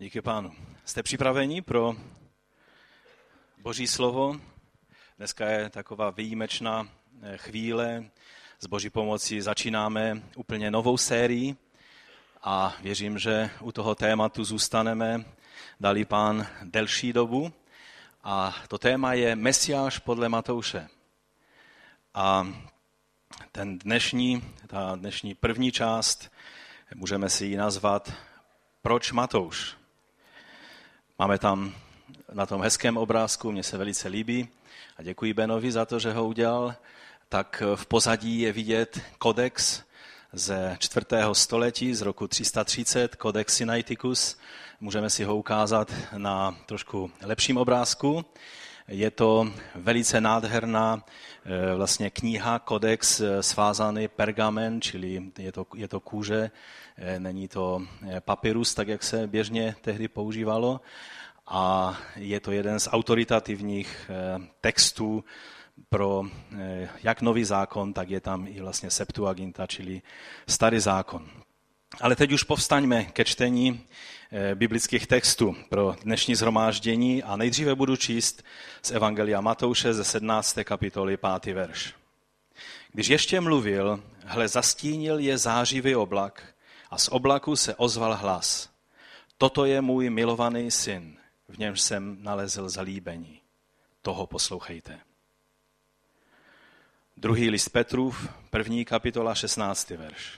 Díky pánu. Jste připraveni pro Boží slovo? Dneska je taková výjimečná chvíle. S Boží pomocí začínáme úplně novou sérii a věřím, že u toho tématu zůstaneme, dali pán delší dobu. A to téma je Mesiáš podle Matouše. A ta dnešní první část, můžeme si ji nazvat Proč Matouš? Máme tam na tom hezkém obrázku, mně se velice líbí a děkuji Benovi za to, že ho udělal, tak v pozadí je vidět kodex ze 4. století, z roku 330, Codex Sinaiticus. Můžeme si ho ukázat na trošku lepším obrázku. Je to velice nádherná vlastně kniha, kodex, svázaný pergamen, čili je to kůže, není to papyrus, tak jak se běžně tehdy používalo. A je to jeden z autoritativních textů pro jak Nový zákon, tak je tam i vlastně Septuaginta, čili Starý zákon. Ale teď už povstaňme ke čtení biblických textů pro dnešní shromáždění a nejdříve budu číst z Evangelia Matouše ze 17. kapitoly 5. verš. Když ještě mluvil, hle, zastínil je zářivý oblak a z oblaku se ozval hlas. Toto je můj milovaný syn, v němž jsem nalezl zalíbení. Toho poslouchejte. Druhý list Petrův, 1. kapitola, 16. verš.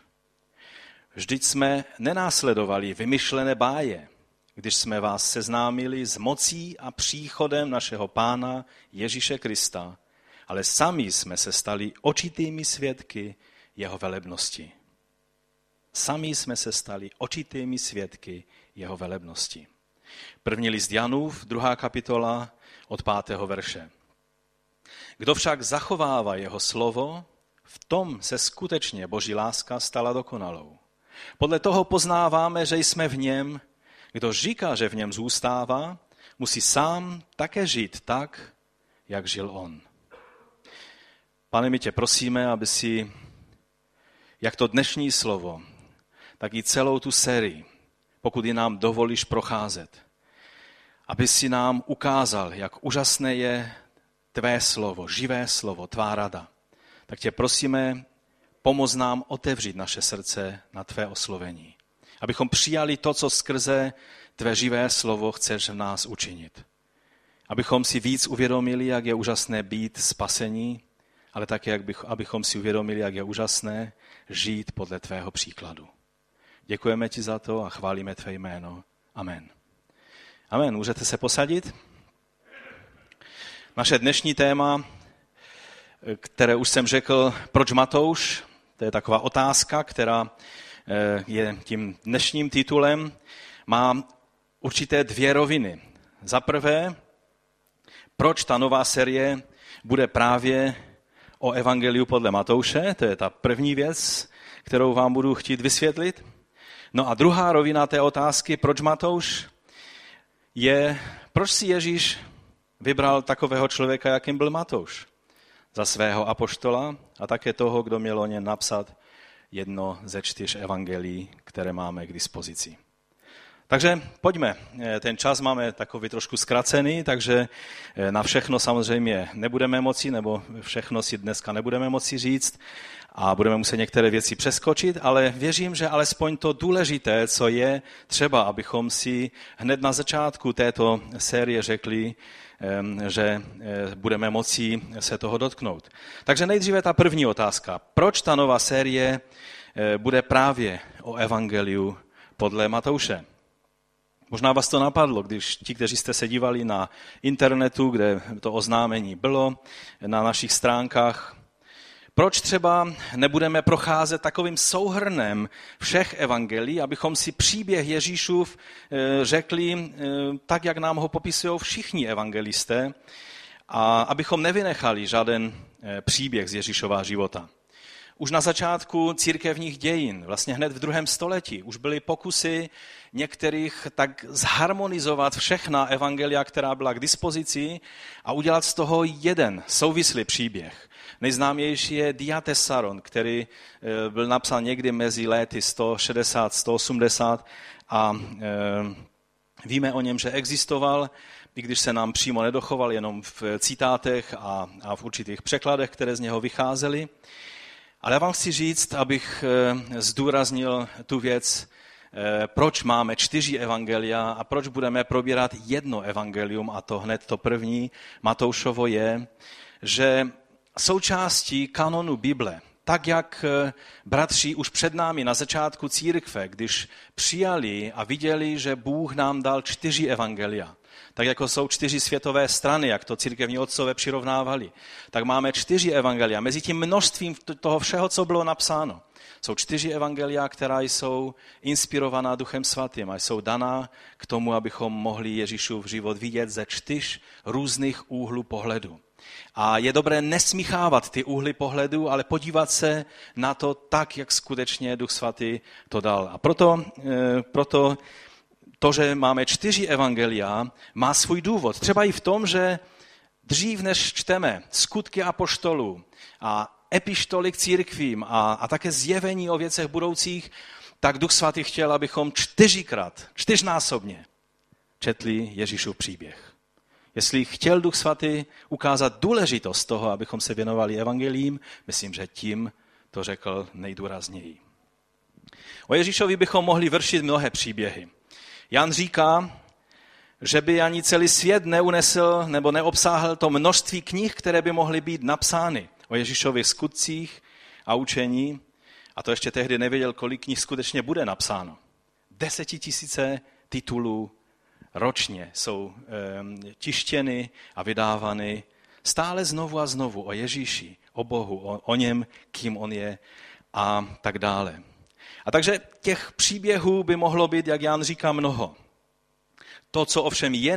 Vždyť jsme nenásledovali vymyšlené báje, když jsme vás seznámili s mocí a příchodem našeho Pána Ježíše Krista, ale sami jsme se stali očitými svědky jeho velebnosti. První list Janův, 2. kapitola, od 5. verše. Kdo však zachovává jeho slovo, v tom se skutečně Boží láska stala dokonalou. Podle toho poznáváme, že jsme v něm. Kdo říká, že v něm zůstává, musí sám také žít tak, jak žil on. Pane, my tě prosíme, aby si, jak to dnešní slovo, tak i celou tu sérii, pokud ji nám dovolíš procházet, aby si nám ukázal, jak úžasné je tvé slovo, živé slovo, tvá rada. Tak tě prosíme, pomoz nám otevřít naše srdce na tvé oslovení. Abychom přijali to, co skrze tvé živé slovo chceš v nás učinit. Abychom si víc uvědomili, jak je úžasné být spasení, ale také, abychom si uvědomili, jak je úžasné žít podle tvého příkladu. Děkujeme ti za to a chválíme tvé jméno. Amen. Amen. Můžete se posadit? Naše dnešní téma, které už jsem řekl, proč Matouš? To je taková otázka, která je tím dnešním titulem, má určité dvě roviny. Za prvé, proč ta nová série bude právě o Evangeliu podle Matouše, to je ta první věc, kterou vám budu chtít vysvětlit. No a druhá rovina té otázky, proč Matouš, je, proč si Ježíš vybral takového člověka, jakým byl Matouš, za svého apoštola a také toho, kdo měl o něm napsat jedno ze 4 evangelií, které máme k dispozici. Takže pojďme, ten čas máme takový trošku zkracený, takže na všechno samozřejmě nebudeme moci, nebo všechno si dneska nebudeme moci říct a budeme muset některé věci přeskočit, ale věřím, že alespoň to důležité, co je třeba, abychom si hned na začátku této série řekli, že budeme moci se toho dotknout. Takže nejdříve ta první otázka. Proč ta nová série bude právě o Evangeliu podle Matouše? Možná vás to napadlo, když ti, kteří jste se dívali na internetu, kde to oznámení bylo, na našich stránkách. Proč třeba nebudeme procházet takovým souhrnem všech evangelií, abychom si příběh Ježíšův řekli tak, jak nám ho popisují všichni evangelisté, a abychom nevynechali žádný příběh z Ježíšova života. Už na začátku církevních dějin, vlastně hned v 2. století, už byly pokusy některých tak zharmonizovat všechna evangelia, která byla k dispozici, a udělat z toho jeden souvislý příběh. Nejznámější je Diatessaron, který byl napsán někdy mezi léty 160-180 a Víme o něm, že existoval, i když se nám přímo nedochoval, jenom v citátech a v určitých překladech, které z něho vycházely. Ale já vám chci říct, abych zdůraznil tu věc, proč máme 4 evangelia a proč budeme probírat jedno evangelium, a to hned to první, Matoušovo, je, že součástí kanonu Bible, tak jak bratři už před námi na začátku církve, když přijali a viděli, že Bůh nám dal 4 evangelia, tak jako jsou 4 světové strany, jak to církevní otcové přirovnávali, tak máme 4 evangelia. Mezi tím množstvím toho všeho, co bylo napsáno, jsou 4 evangelia, která jsou inspirovaná Duchem Svatým a jsou daná k tomu, abychom mohli Ježíšův život vidět ze 4 různých úhlů pohledu. A je dobré nesmíchávat ty úhly pohledu, ale podívat se na to tak, jak skutečně Duch Svatý to dal. A proto to, že máme 4 evangelia, má svůj důvod. Třeba i v tom, že dřív než čteme skutky apoštolů a epištoly k církvím a také zjevení o věcech budoucích, tak Duch Svatý chtěl, abychom 4násobně četli Ježíšův příběh. Jestli chtěl Duch Svatý ukázat důležitost toho, abychom se věnovali evangeliím, myslím, že tím to řekl nejdůrazněji. O Ježíšovi bychom mohli vršit mnohé příběhy. Jan říká, že by ani celý svět neunesl nebo neobsáhl to množství knih, které by mohly být napsány o Ježíšových skutcích a učení. A to ještě tehdy nevěděl, kolik knih skutečně bude napsáno. 10 000 titulů ročně jsou tištěny a vydávány stále znovu a znovu o Ježíši, o Bohu, o něm, kým on je a tak dále. A takže těch příběhů by mohlo být, jak Jan říká, mnoho. To, co ovšem je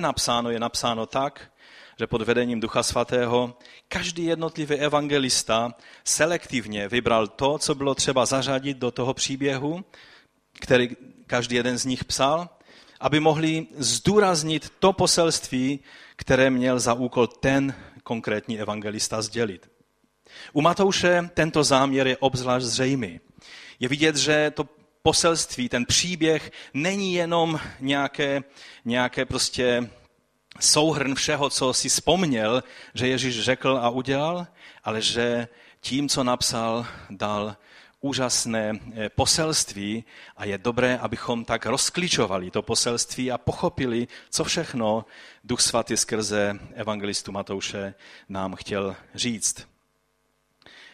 napsáno tak, že pod vedením Ducha Svatého každý jednotlivý evangelista selektivně vybral to, co bylo třeba zařadit do toho příběhu, který každý jeden z nich psal, aby mohli zdůraznit to poselství, které měl za úkol ten konkrétní evangelista sdělit. U Matouše tento záměr je obzvlášť zřejmý. Je vidět, že to poselství, ten příběh není jenom nějaké prostě souhrn všeho, co si vzpomněl, že Ježíš řekl a udělal, ale že tím, co napsal, dal úžasné poselství a je dobré, abychom tak rozklíčovali to poselství a pochopili, co všechno Duch Svatý skrze evangelistu Matouše nám chtěl říct.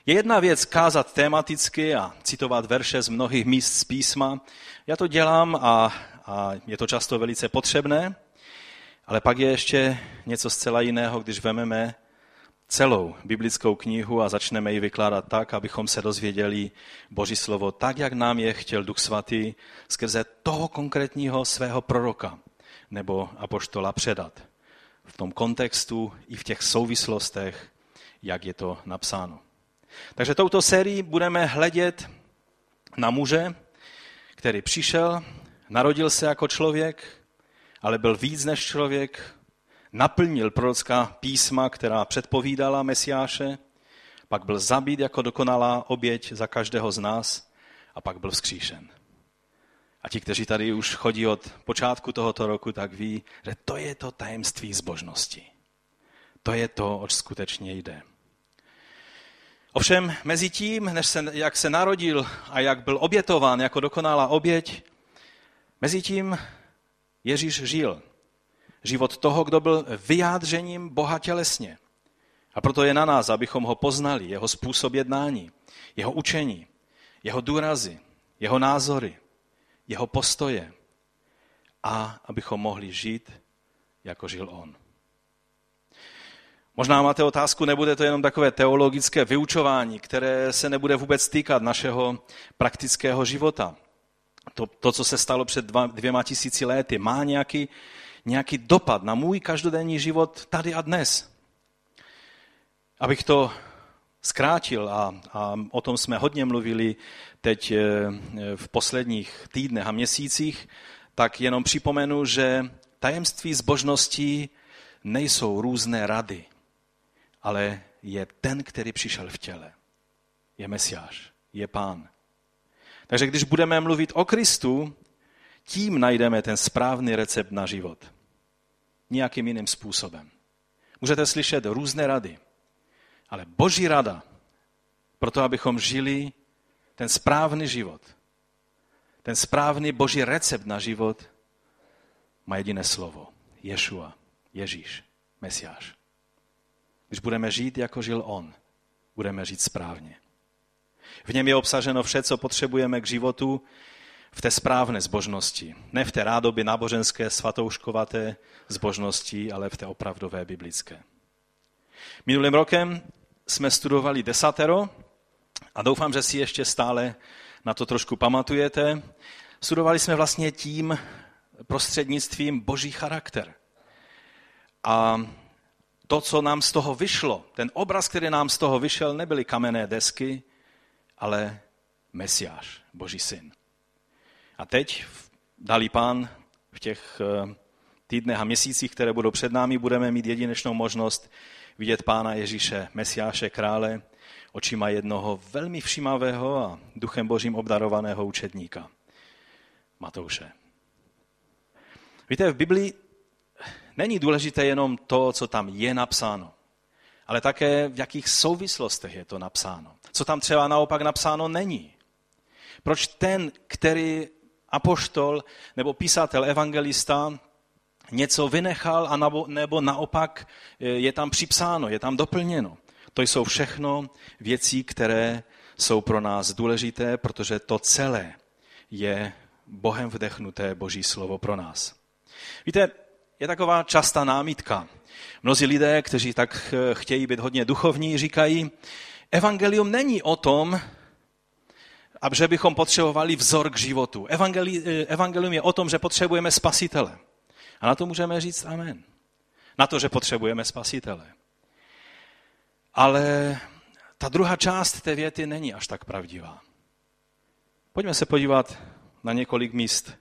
Je jedna věc kázat tematicky a citovat verše z mnohých míst z písma. Já to dělám a je to často velice potřebné, ale pak je ještě něco zcela jiného, když vememe celou biblickou knihu a začneme ji vykládat tak, abychom se dozvěděli Boží slovo tak, jak nám je chtěl Duch Svatý skrze toho konkrétního svého proroka nebo apoštola předat. V tom kontextu i v těch souvislostech, jak je to napsáno. Takže touto sérii budeme hledět na muže, který přišel, narodil se jako člověk, ale byl víc než člověk, naplnil prorocká písma, která předpovídala Mesiáše, pak byl zabit jako dokonalá oběť za každého z nás a pak byl vzkříšen. A ti, kteří tady už chodí od počátku tohoto roku, tak ví, že to je to tajemství zbožnosti. To je to, oč skutečně jde. Ovšem mezi tím, jak se narodil a jak byl obětován jako dokonalá oběť, mezi tím Ježíš žil. Život toho, kdo byl vyjádřením Boha tělesně. A proto je na nás, abychom ho poznali, jeho způsob jednání, jeho učení, jeho důrazy, jeho názory, jeho postoje a abychom mohli žít, jako žil on. Možná máte otázku, nebude to jenom takové teologické vyučování, které se nebude vůbec týkat našeho praktického života. To co se stalo před 2000 lety, má nějaký dopad na můj každodenní život tady a dnes. Abych to zkrátil, a o tom jsme hodně mluvili teď v posledních týdnech a měsících, tak jenom připomenu, že tajemství zbožnosti nejsou různé rady, ale je ten, který přišel v těle. Je Mesiáš, je Pán. Takže když budeme mluvit o Kristu, tím najdeme ten správný recept na život. Nějakým jiným způsobem. Můžete slyšet různé rady, ale Boží rada, proto abychom žili ten správný život, ten správný Boží recept na život, má jediné slovo. Ješua, Ježíš, Mesiáš. Když budeme žít, jako žil on, budeme žít správně. V něm je obsaženo vše, co potřebujeme k životu v té správné zbožnosti. Ne v té rádoby náboženské, svatouškovaté zbožnosti, ale v té opravdové biblické. Minulým rokem jsme studovali desatero a doufám, že si ještě stále na to trošku pamatujete. Studovali jsme vlastně tím prostřednictvím Boží charakter. A to, co nám z toho vyšlo, ten obraz, který nám z toho vyšel, nebyly kamenné desky, ale Mesiáš, Boží syn. A teď, dali Pán, v těch týdnech a měsících, které budou před námi, budeme mít jedinečnou možnost vidět Pána Ježíše, Mesiáše, krále, očima jednoho velmi všímavého a duchem Božím obdarovaného učedníka, Matouše. Víte, v Biblii není důležité jenom to, co tam je napsáno, ale také v jakých souvislostech je to napsáno. Co tam třeba naopak napsáno není. Proč ten, který apoštol nebo písatel evangelista něco vynechal a nebo naopak je tam připsáno, je tam doplněno. To jsou všechno věci, které jsou pro nás důležité, protože to celé je Bohem vdechnuté Boží slovo pro nás. Víte, je taková častá námitka. Mnozí lidé, kteří tak chtějí být hodně duchovní, říkají, evangelium není o tom, že bychom potřebovali vzor k životu. Evangelium je o tom, že potřebujeme spasitele. A na to můžeme říct amen. Na to, že potřebujeme spasitele. Ale ta druhá část té věty není až tak pravdivá. Pojďme se podívat na několik míst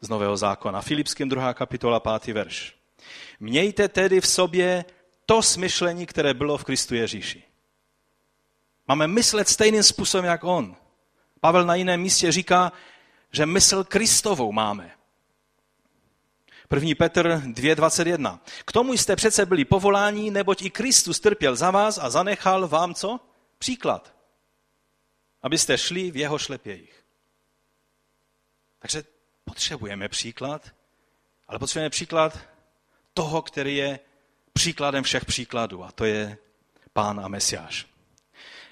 z Nového zákona. Filipským 2. kapitola 5. verš. Mějte tedy v sobě to smyšlení, které bylo v Kristu Ježíši. Máme myslet stejným způsobem, jak on. Pavel na jiném místě říká, že mysl Kristovou máme. 1. Petr 2.21. K tomu jste přece byli povoláni, neboť i Kristus trpěl za vás a zanechal vám co? Příklad. Abyste šli v jeho šlepějích. Takže potřebujeme příklad, ale potřebujeme příklad toho, který je příkladem všech příkladů, a to je Pán a Mesiáš.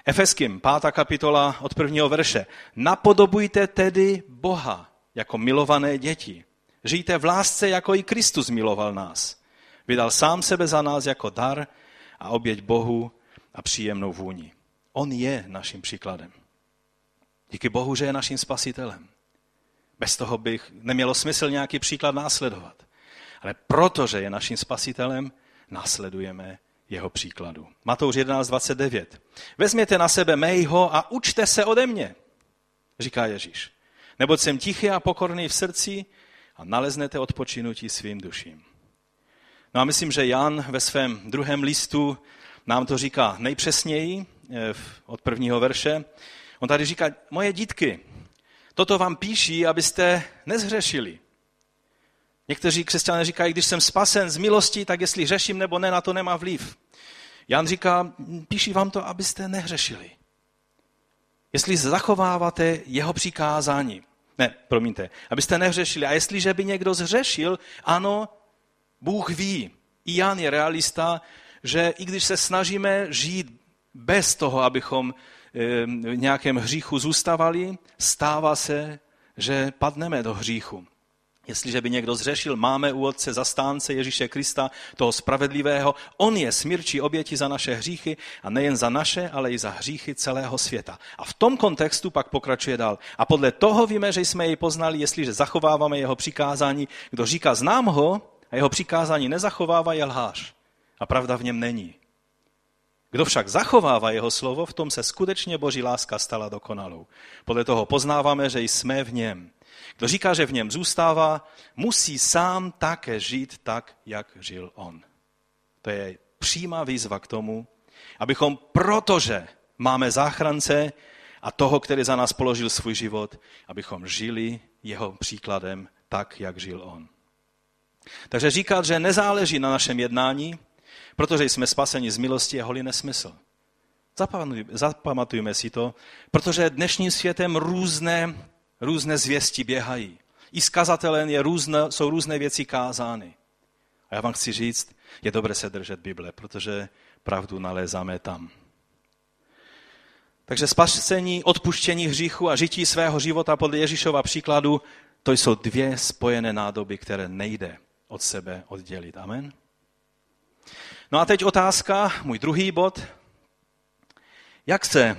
Efeským 5. kapitola od 1. verše. Napodobujte tedy Boha jako milované děti. Žijte v lásce, jako i Kristus miloval nás. Vydal sám sebe za nás jako dar a oběť Bohu a příjemnou vůni. On je naším příkladem. Díky Bohu, že je naším spasitelem. Bez toho bych nemělo smysl nějaký příklad následovat. Ale protože je naším spasitelem, následujeme jeho příkladu. Matouš 11.29. Vezměte na sebe mého a učte se ode mě, říká Ježíš. Neboť jsem tichý a pokorný v srdci a naleznete odpočinutí svým duším. No a myslím, že Jan ve svém druhém listu nám to říká nejpřesněji od 1. verše. On tady říká, moje dítky, toto vám píší, abyste nezhřešili. Někteří křesťané říkají, když jsem spasen z milosti, tak jestli hřeším nebo ne, na to nemá vliv. Jan říká, píši vám to, abyste nehřešili. Jestli zachováváte jeho přikázání, abyste nehřešili. A jestliže by někdo zhřešil, ano, Bůh ví, i Jan je realista, že i když se snažíme žít bez toho, abychom v nějakém hříchu zůstávali, stává se, že padneme do hříchu. Jestliže by někdo zřešil, máme u Otce zastánce Ježíše Krista, toho spravedlivého. On je smírčí oběti za naše hříchy a nejen za naše, ale i za hříchy celého světa. A v tom kontextu pak pokračuje dál. A podle toho víme, že jsme jej poznali, jestliže zachováváme jeho přikázání. Kdo říká, znám ho a jeho přikázání nezachovává, je lhář. A pravda v něm není. Kdo však zachovává jeho slovo, v tom se skutečně Boží láska stala dokonalou. Podle toho poznáváme, že jsme v něm. Kdo říká, že v něm zůstává, musí sám také žít tak, jak žil on. To je přímá výzva k tomu, abychom, protože máme záchrance a toho, který za nás položil svůj život, abychom žili jeho příkladem tak, jak žil on. Takže říkat, že nezáleží na našem jednání, protože jsme spaseni z milosti, je holý nesmysl. Zapamatujme si to, protože dnešním světem různé zvěsti běhají. I zkazatelen jsou různé věci kázány. A já vám chci říct, je dobré se držet Bible, protože pravdu nalézáme tam. Takže spasení, odpuštění hříchu a žití svého života podle Ježíšova příkladu, to jsou dvě spojené nádoby, které nejde od sebe oddělit. Amen. No a teď otázka, můj druhý bod. Jak se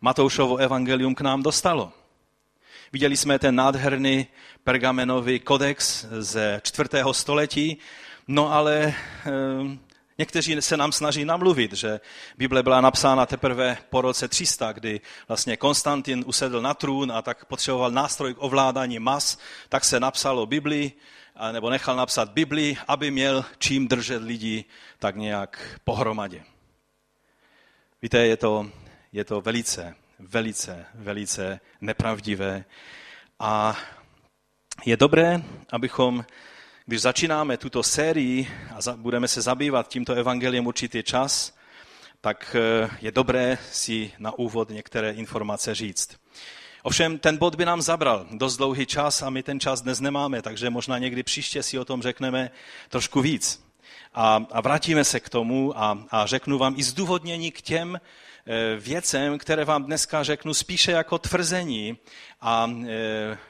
Matoušovo evangelium k nám dostalo? Viděli jsme ten nádherný pergamenový kodex ze 4. století, no ale někteří se nám snaží namluvit, že Bible byla napsána teprve po roce 300, kdy vlastně Konstantin usedl na trůn a tak potřeboval nástroj k ovládání mas, tak se napsalo Biblii, nebo nechal napsat Biblii, aby měl čím držet lidi tak nějak pohromadě. Víte, je to velice, velice, velice nepravdivé a je dobré, abychom, když začínáme tuto sérii a budeme se zabývat tímto evangeliem určitý čas, tak je dobré si na úvod některé informace říct. Ovšem, ten bod by nám zabral dost dlouhý čas a my ten čas dnes nemáme, takže možná někdy příště si o tom řekneme trošku víc. A vrátíme se k tomu a řeknu vám i zdůvodnění k těm věcem, které vám dneska řeknu spíše jako tvrzení. A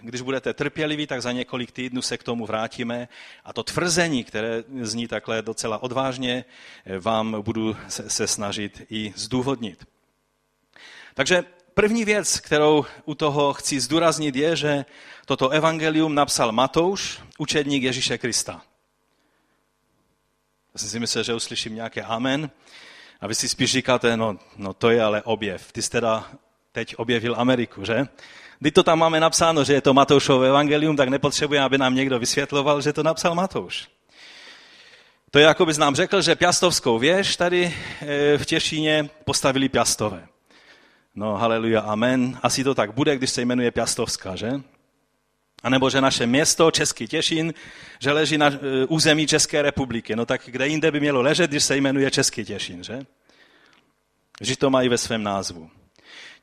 když budete trpěliví, tak za několik týdnů se k tomu vrátíme. A to tvrzení, které zní takhle docela odvážně, vám budu se snažit i zdůvodnit. Takže první věc, kterou u toho chci zdůraznit, je, že toto evangelium napsal Matouš, učedník Ježíše Krista. Já jsem si myslel, že uslyším nějaké amen a vy si spíš říkáte, no to je ale objev. Ty jsi teda teď objevil Ameriku, že? Když to tam máme napsáno, že je to Matoušovo evangelium, tak nepotřebujeme, aby nám někdo vysvětloval, že to napsal Matouš. To je, jako bys nám řekl, že Piastovskou věž tady v Těšíně postavili Piastové. No haleluja, amen. Asi to tak bude, když se jmenuje Piastovská, že? A nebo že naše město, Český Těšín, že leží na území České republiky. No tak kde jinde by mělo ležet, když se jmenuje Český Těšín, že? Že to mají ve svém názvu.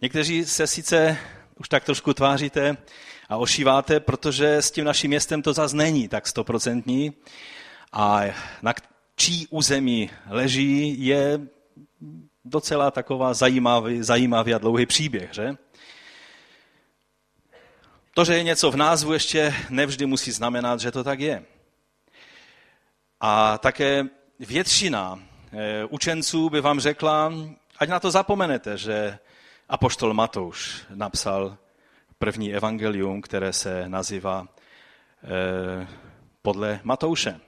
Někteří se sice už tak trošku tváříte a ošíváte, protože s tím naším městem to zas není tak 100%. A na čí území leží je docela taková zajímavý a dlouhý příběh, že? To, že je něco v názvu, ještě nevždy musí znamenat, že to tak je. A také většina učenců by vám řekla, ať na to zapomenete, že apoštol Matouš napsal první evangelium, které se nazývá podle Matouše.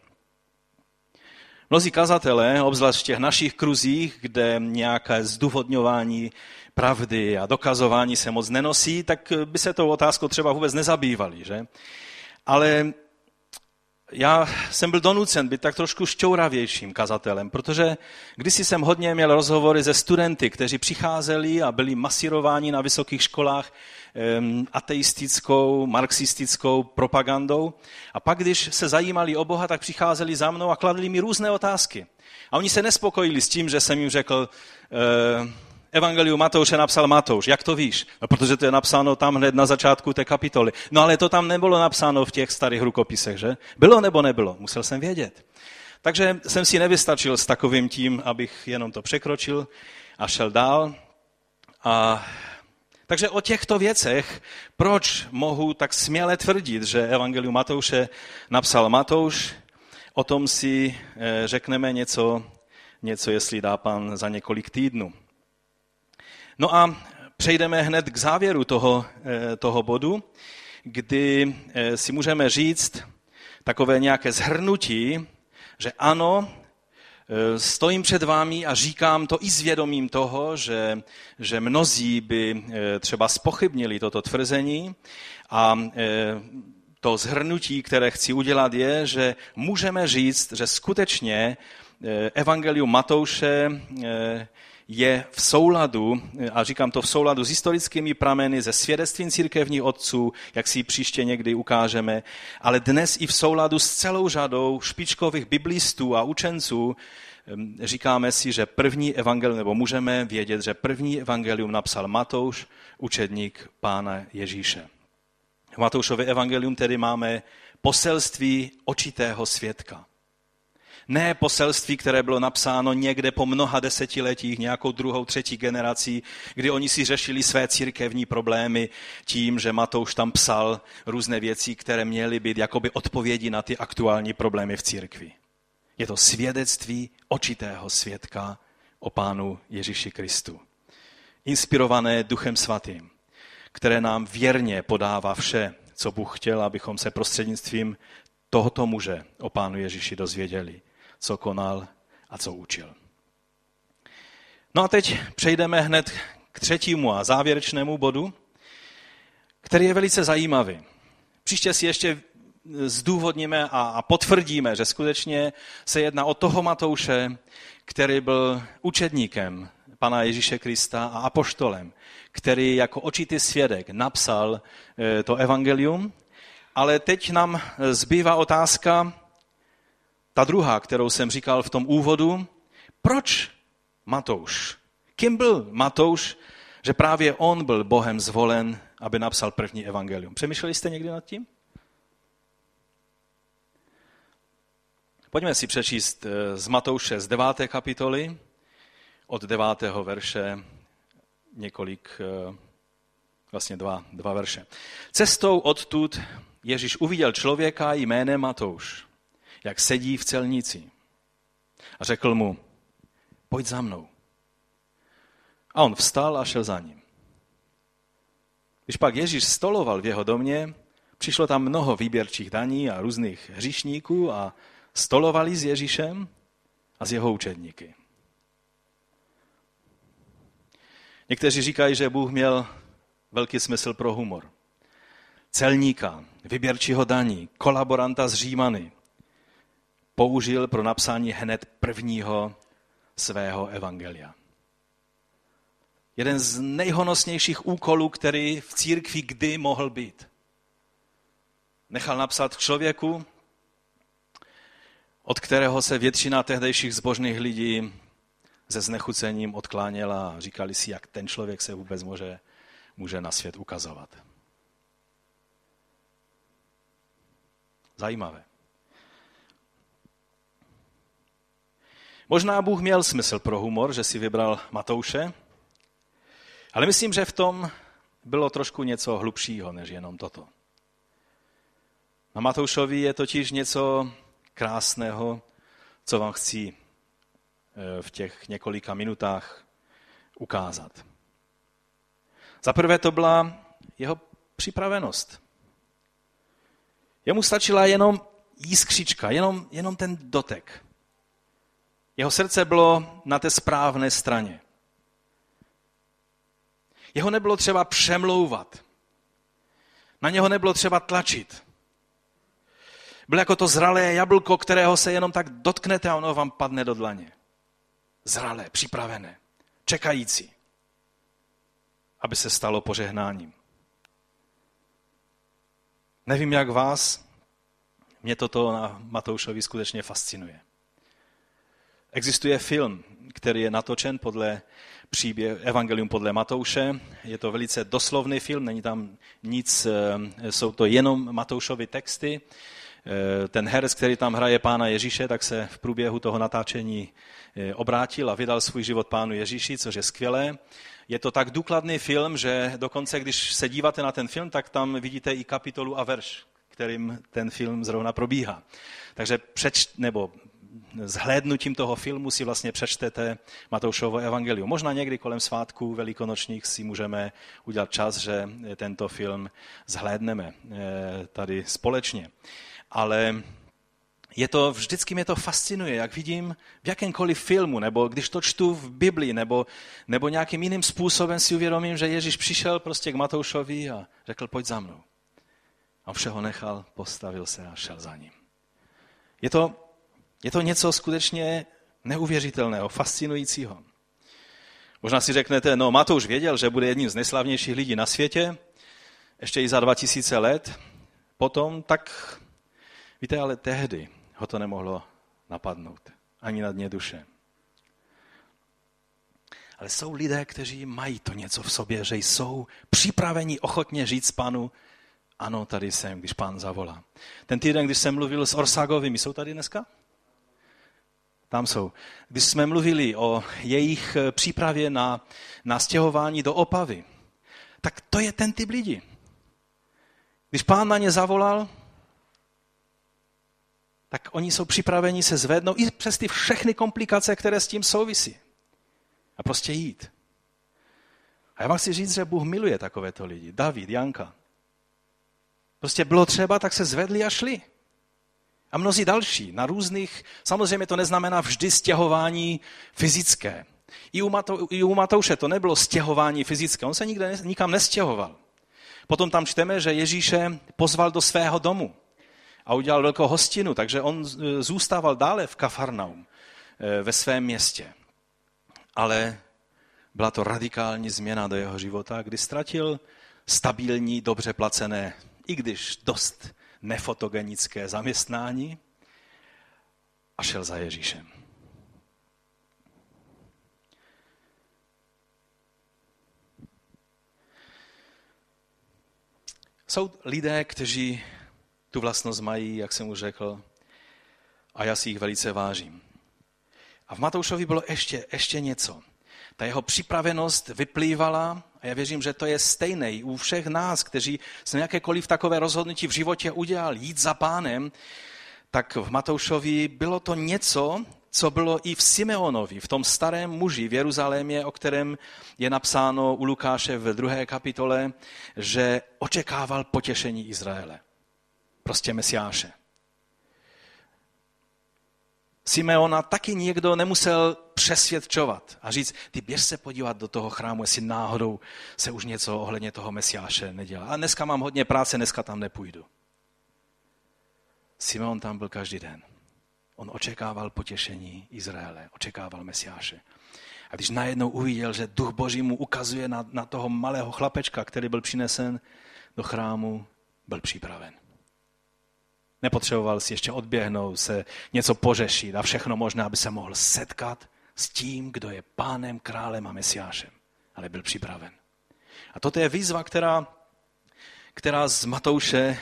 Mnozí kazatelé, obzvlášť v těch našich kruzích, kde nějaké zdůvodňování pravdy a dokazování se moc nenosí, tak by se tou otázkou třeba vůbec nezabývali, že? Ale já jsem byl donucen být tak trošku šťouravějším kazatelem, protože kdysi jsem hodně měl rozhovory se studenty, kteří přicházeli a byli masírováni na vysokých školách ateistickou, marxistickou propagandou. A pak, když se zajímali o Boha, tak přicházeli za mnou a kladli mi různé otázky. A oni se nespokojili s tím, že jsem jim řekl, evangelium Matouše napsal Matouš. Jak to víš? No, protože to je napsáno tam hned na začátku té kapitoly. No ale to tam nebylo napsáno v těch starých rukopisech, že? Bylo nebo nebylo? Musel jsem vědět. Takže jsem si nevystačil s takovým tím, abych jenom to překročil a šel dál. Takže o těchto věcech, proč mohu tak směle tvrdit, že evangelium Matouše napsal Matouš, o tom si řekneme něco, jestli dá Pán, za několik týdnů. No a přejdeme hned k závěru toho bodu, kdy si můžeme říct takové nějaké shrnutí, že ano, stojím před vámi a říkám to i s vědomím toho, že mnozí by třeba zpochybnili toto tvrzení a to shrnutí, které chci udělat, je, že můžeme říct, že skutečně evangelium Matouše je v souladu, a říkám to v souladu s historickými prameny, se svědectvím církevních otců, jak si ji příště někdy ukážeme, ale dnes i v souladu s celou řadou špičkových biblistů a učenců, říkáme si, že první evangelium, nebo můžeme vědět, že první evangelium napsal Matouš, učedník Pána Ježíše. V Matoušově evangelium tedy máme poselství očitého svědka. Ne poselství, které bylo napsáno někde po mnoha desetiletích, nějakou druhou, třetí generací, kdy oni si řešili své církevní problémy tím, že Matouš tam psal různé věci, které měly být jakoby odpovědi na ty aktuální problémy v církvi. Je to svědectví očitého svědka o Pánu Ježíši Kristu, inspirované Duchem Svatým, které nám věrně podává vše, co Bůh chtěl, abychom se prostřednictvím tohoto muže o Pánu Ježíši dozvěděli, co konal a co učil. No a teď přejdeme hned k třetímu a závěrečnému bodu, který je velice zajímavý. Příště si ještě zdůvodníme a potvrdíme, že skutečně se jedná o toho Matouše, který byl učedníkem Pana Ježíše Krista a apoštolem, který jako očitý svědek napsal to evangelium. Ale teď nám zbývá otázka, ta druhá, kterou jsem říkal v tom úvodu, proč Matouš? Kým byl Matouš, že právě on byl Bohem zvolen, aby napsal první evangelium? Přemýšleli jste někdy nad tím? Pojďme si přečíst z Matouše z 9. kapitoly, od 9. verše dva verše. Cestou odtud Ježíš uviděl člověka jménem Matouš, jak sedí v celnici. A řekl mu, pojď za mnou. A on vstal a šel za ním. Když pak Ježíš stoloval v jeho domě, přišlo tam mnoho výběrčích daní a různých hříšníků a stolovali s Ježíšem a s jeho učedníky. Někteří říkají, že Bůh měl velký smysl pro humor. Celníka, vyběrčího daní, kolaboranta z Římany použil pro napsání hned prvního svého evangelia. Jeden z nejhonosnějších úkolů, který v církvi kdy mohl být. Nechal napsat člověku, od kterého se většina tehdejších zbožných lidí se znechucením odkláněla a říkali si, jak ten člověk se vůbec může na svět ukazovat. Zajímavé. Možná Bůh měl smysl pro humor, že si vybral Matouše, ale myslím, že v tom bylo trošku něco hlubšího, než jenom toto. Na Matoušovi je totiž něco krásného, co vám chci v těch několika minutách ukázat. Za prvé to byla jeho připravenost. Jemu stačila jenom jiskřička, jenom ten dotek. Jeho srdce bylo na té správné straně. Jeho nebylo třeba přemlouvat. Na něho nebylo třeba tlačit. Byl jako to zralé jablko, kterého se jenom tak dotknete a ono vám padne do dlaně. Zralé, připravené, čekající, aby se stalo požehnáním. Nevím, jak vás, mě toto na Matoušovi skutečně fascinuje. Existuje film, který je natočen podle Evangelium podle Matouše. Je to velice doslovný film, není tam nic, jsou to jenom Matoušovy texty. Ten herec, který tam hraje Pána Ježíše, tak se v průběhu toho natáčení obrátil a vydal svůj život Pánu Ježíši, což je skvělé. Je to tak důkladný film, že dokonce, když se díváte na ten film, tak tam vidíte i kapitolu a verš, kterým ten film zrovna probíhá. Takže zhlédnutím toho filmu si vlastně přečtete Matoušovo evangelium. Možná někdy kolem svátků velikonočních si můžeme udělat čas, že tento film zhlédneme tady společně. Ale vždycky mě to fascinuje, jak vidím v jakémkoliv filmu, nebo když to čtu v Biblii, nebo nějakým jiným způsobem si uvědomím, že Ježíš přišel prostě k Matoušovi a řekl, pojď za mnou. A všeho nechal, postavil se a šel za ním. Je to něco skutečně neuvěřitelného, fascinujícího. Možná si řeknete, no Matouš věděl, že bude jedním z nejslavnějších lidí na světě, ještě i za 2000 let potom, tak víte, ale tehdy ho to nemohlo napadnout, ani na dně duše. Ale jsou lidé, kteří mají to něco v sobě, že jsou připraveni ochotně říct Panu, ano, tady jsem, když Pán zavolá. Ten týden, když jsem mluvil s Orsagovými, jsou tady dneska? Tam jsou. Když jsme mluvili o jejich přípravě na stěhování do Opavy, tak to je ten typ lidí. Když Pán na ně zavolal, tak oni jsou připraveni se zvednout i přes ty všechny komplikace, které s tím souvisí. A prostě jít. A já vám chci říct, že Bůh miluje takovéto lidi. David, Janka. Prostě bylo třeba, tak se zvedli a šli. A mnozí další na různých, samozřejmě to neznamená vždy stěhování fyzické. I u Matouše to nebylo stěhování fyzické, on se nikde nikam nestěhoval. Potom tam čteme, že Ježíše pozval do svého domu a udělal velkou hostinu, takže on zůstával dále v Kafarnaum, ve svém městě. Ale byla to radikální změna do jeho života, kdy ztratil stabilní, dobře placené, i když dost nefotogenické zaměstnání a šel za Ježíšem. Jsou lidé, kteří tu vlastnost mají, jak jsem už řekl, a já si jich velice vážím. A v Matoušovi bylo ještě něco. Ta jeho připravenost vyplývala, a já věřím, že to je stejné u všech nás, kteří jsme jakékoliv takové rozhodnutí v životě udělali, jít za Pánem, tak v Matoušovi bylo to něco, co bylo i v Simeonovi, v tom starém muži v Jeruzalémě, o kterém je napsáno u Lukáše v 2. kapitole, že očekával potěšení Izraele. Prostě Mesiáše. Simeona taky někdo nemusel přesvědčovat a říct, ty běž se podívat do toho chrámu, jestli náhodou se už něco ohledně toho Mesiáše nedělá. A dneska mám hodně práce, dneska tam nepůjdu. Simeon tam byl každý den. On očekával potěšení Izraele, očekával Mesiáše. A když najednou uviděl, že Duch Boží mu ukazuje na toho malého chlapečka, který byl přinesen do chrámu, byl připraven. Nepotřeboval si ještě odběhnout, se něco pořešit a všechno možné, aby se mohl setkat s tím, kdo je Pánem, Králem a Mesiášem. Ale byl připraven. A toto je výzva, která z Matouše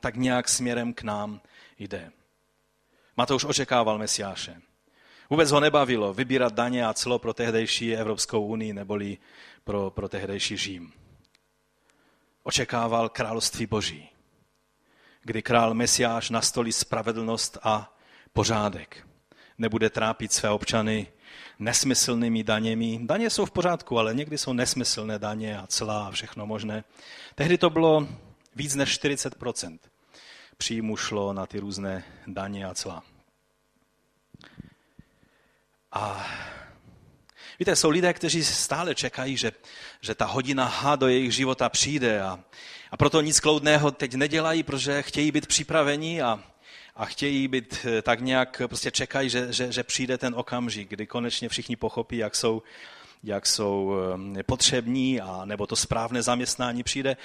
tak nějak směrem k nám jde. Matouš očekával Mesiáše. Vůbec ho nebavilo vybírat daně a clo pro tehdejší Evropskou unii neboli pro tehdejší Řím. Očekával království Boží, kdy král Mesiáš nastolí spravedlnost a pořádek. Nebude trápit své občany nesmyslnými daněmi. Daně jsou v pořádku, ale někdy jsou nesmyslné daně a cla a všechno možné. Tehdy to bylo víc než 40%. Příjmu šlo na ty různé daně a cla. A víte, jsou lidé, kteří stále čekají, že ta hodina H do jejich života přijde a proto nic kloudného teď nedělají, protože chtějí být připraveni a chtějí být tak nějak, prostě čekají, že přijde ten okamžik, kdy konečně všichni pochopí, jak jsou potřební a nebo to správné zaměstnání přijde.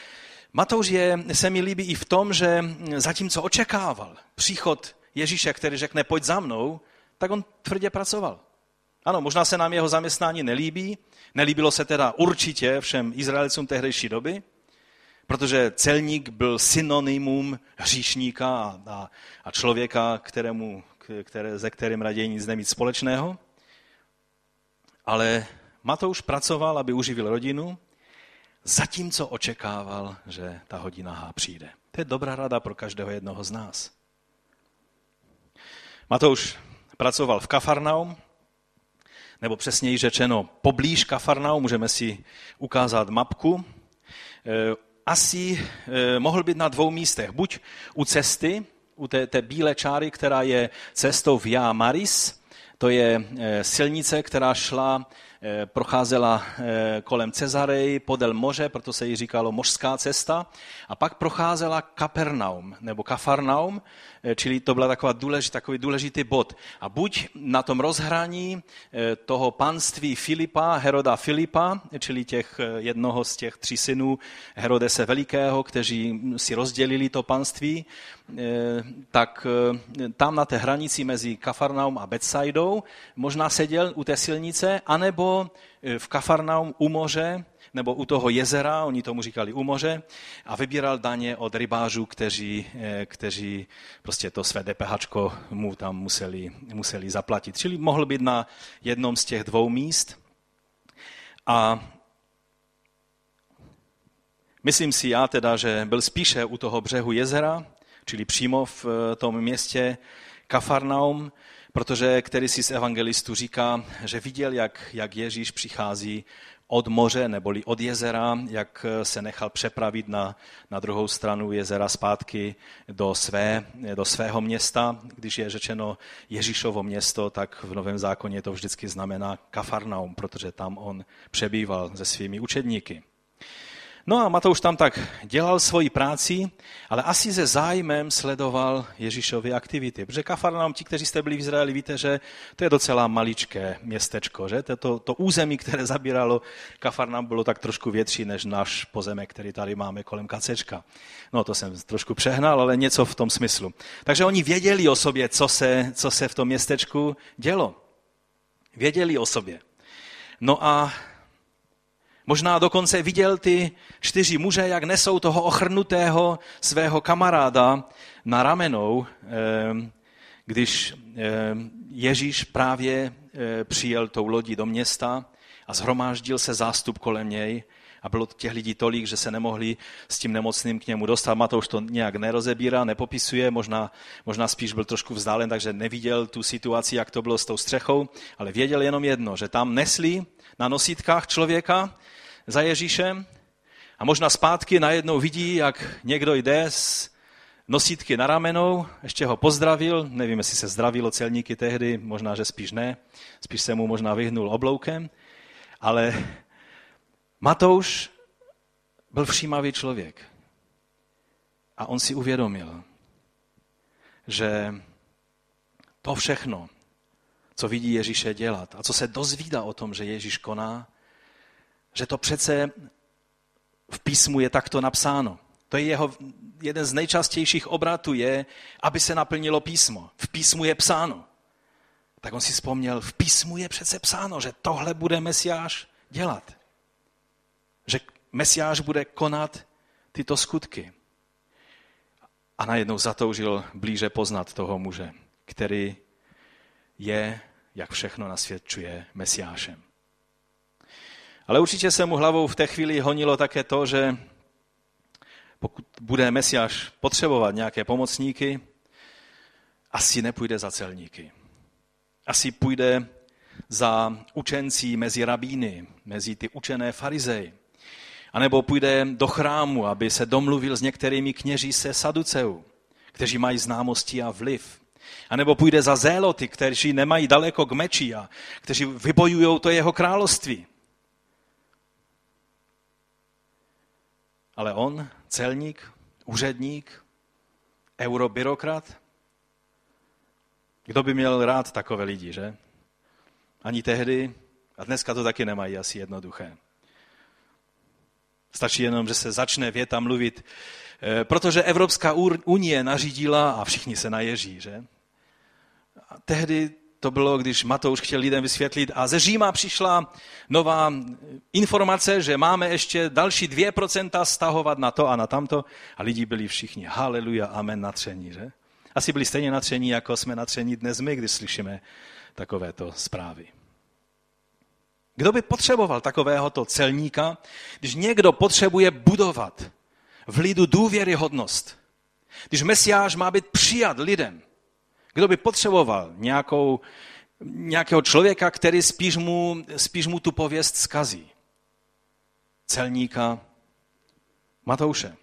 Matouš se mi líbí i v tom, že zatímco očekával příchod Ježíše, který řekne pojď za mnou, tak on tvrdě pracoval. Ano, možná se nám jeho zaměstnání nelíbí, nelíbilo se teda určitě všem Izraelcům tehdejší doby, protože celník byl synonymum hříšníka a člověka, se kterým raději nic nemít společného. Ale Matouš pracoval, aby uživil rodinu, zatímco očekával, že ta hodina H přijde. To je dobrá rada pro každého jednoho z nás. Matouš pracoval v Kafarnaum, nebo přesněji řečeno poblíž Kafarnaum, můžeme si ukázat mapku. Asi mohl být na dvou místech. Buď u cesty, u té bílé čáry, která je cestou Via Maris, to je silnice, která šla procházela kolem Cezareji, podél moře, proto se jí říkalo mořská cesta, a pak procházela Kapernaum, nebo Kafarnaum, čili to byl takový důležitý bod. A buď na tom rozhraní toho panství Filipa, Heroda Filipa, čili jednoho z těch 3 synů Herodese Velikého, kteří si rozdělili to panství, tak tam na té hranici mezi Kafarnaum a Bethsaidou možná seděl u té silnice, anebo v Kafarnaum u moře, nebo u toho jezera, oni tomu říkali u moře, a vybíral daně od rybářů, kteří prostě to své DPHčko mu tam museli zaplatit. Čili mohl být na jednom z těch 2 míst. A myslím si já teda, že byl spíše u toho břehu jezera, čili přímo v tom městě Kafarnaum, protože kterýsi z evangelistů říká, že viděl, jak Ježíš přichází od moře neboli od jezera, jak se nechal přepravit na druhou stranu jezera zpátky do svého města. Když je řečeno Ježíšovo město, tak v Novém zákoně to vždycky znamená Kafarnaum, protože tam on přebýval se svými učedníky. No a Matouš tam tak dělal svoji práci, ale asi se zájmem sledoval Ježíšovy aktivity. Protože Kafarnaum, ti, kteří jste byli v Izraeli, víte, že to je docela maličké městečko, že? To území, které zabíralo Kafarnaum, bylo tak trošku větší než náš pozemek, který tady máme kolem Kacečka. No to jsem trošku přehnal, ale něco v tom smyslu. Takže oni věděli o sobě, co se v tom městečku dělo. Věděli o sobě. No a možná dokonce viděl ty 4 muže, jak nesou toho ochrnutého svého kamaráda na ramenou, když Ježíš právě přijel tou lodí do města a shromáždil se zástup kolem něj a bylo těch lidí tolik, že se nemohli s tím nemocným k němu dostat. Matouš to nějak nerozebírá, nepopisuje, možná spíš byl trošku vzdálen, takže neviděl tu situaci, jak to bylo s tou střechou, ale věděl jenom jedno, že tam nesli na nosítkách člověka za Ježíšem a možná zpátky najednou vidí, jak někdo jde s nosítky na ramenou, ještě ho pozdravil, nevím, jestli se zdravilo celníky tehdy, možná, že spíš ne, spíš se mu možná vyhnul obloukem, ale Matouš byl všímavý člověk a on si uvědomil, že to všechno, co vidí Ježíše dělat a co se dozvídá o tom, že Ježíš koná, že to přece v písmu je takto napsáno. To je jeden z nejčastějších obratů je, aby se naplnilo písmo. V písmu je psáno. Tak on si vzpomněl, v písmu je přece psáno, že tohle bude Mesiáš dělat. Že Mesiáš bude konat tyto skutky. A najednou zatoužil blíže poznat toho muže, který je, jak všechno nasvědčuje, Mesiášem. Ale určitě se mu hlavou v té chvíli honilo také to, že pokud bude Mesiáš potřebovat nějaké pomocníky, asi nepůjde za celníky. Asi půjde za učencí mezi rabíny, mezi ty učené farizeji. A nebo půjde do chrámu, aby se domluvil s některými kněží se Saduceů, kteří mají známosti a vliv. A nebo půjde za zéloty, kteří nemají daleko k meči a kteří vybojují to jeho království. Ale on, celník, úředník, eurobyrokrat, kdo by měl rád takové lidi, že? Ani tehdy, a dneska to taky nemají asi jednoduché. Stačí jenom, že se začne věta mluvit, protože Evropská unie nařídila a všichni se naježí, že? A tehdy to bylo, když Matouš chtěl lidem vysvětlit a ze Říma přišla nová informace, že máme ještě další 2% stahovat na to a na tamto a lidi byli všichni haleluja, amen, natření, že? Asi byli stejně natření, jako jsme natření dnes my, když slyšíme takovéto zprávy. Kdo by potřeboval takovéhoto celníka, když někdo potřebuje budovat v lidu důvěryhodnost, když Mesiáš má být přijat lidem? Kdo by potřeboval nějakého člověka, který spíš mu tu pověst zkazí? Celníka Matouše.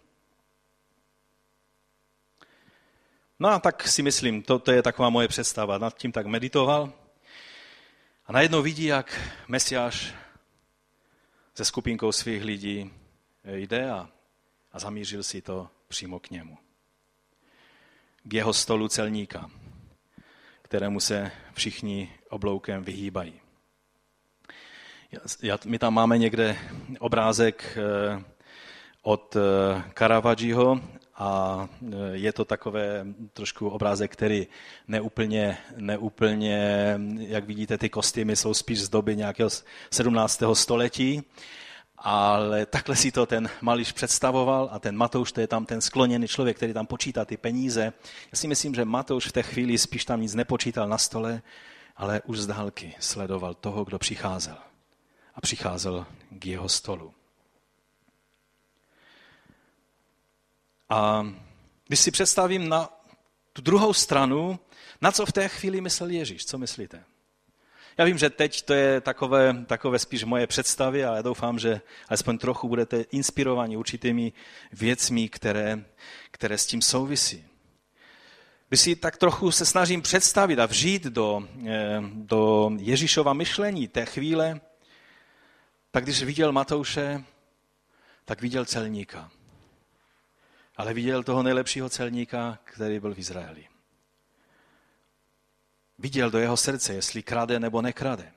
No a tak si myslím, to je taková moje představa, nad tím tak meditoval. A najednou vidí, jak Mesiáš se skupinkou svých lidí jde a zamířil si to přímo k němu. K jeho stolu celníka, kterému se všichni obloukem vyhýbají. My tam máme někde obrázek od Caravaggio a je to takové trošku obrázek, který neúplně, jak vidíte, ty kostýmy jsou spíš z doby nějakého 17. století, ale takhle si to ten malíř představoval a ten Matouš, to je tam ten skloněný člověk, který tam počítá ty peníze. Já si myslím, že Matouš v té chvíli spíš tam nic nepočítal na stole, ale už z dálky sledoval toho, kdo přicházel. A přicházel k jeho stolu. A když si představím na tu druhou stranu, na co v té chvíli myslel Ježíš, co myslíte? Já vím, že teď to je takové spíš moje představy a já doufám, že alespoň trochu budete inspirováni určitými věcmi, které s tím souvisí. Když si tak trochu se snažím představit a vžít do Ježíšova myšlení té chvíle, tak když viděl Matouše, tak viděl celníka. Ale viděl toho nejlepšího celníka, který byl v Izraeli. Viděl do jeho srdce, jestli krade nebo nekrade.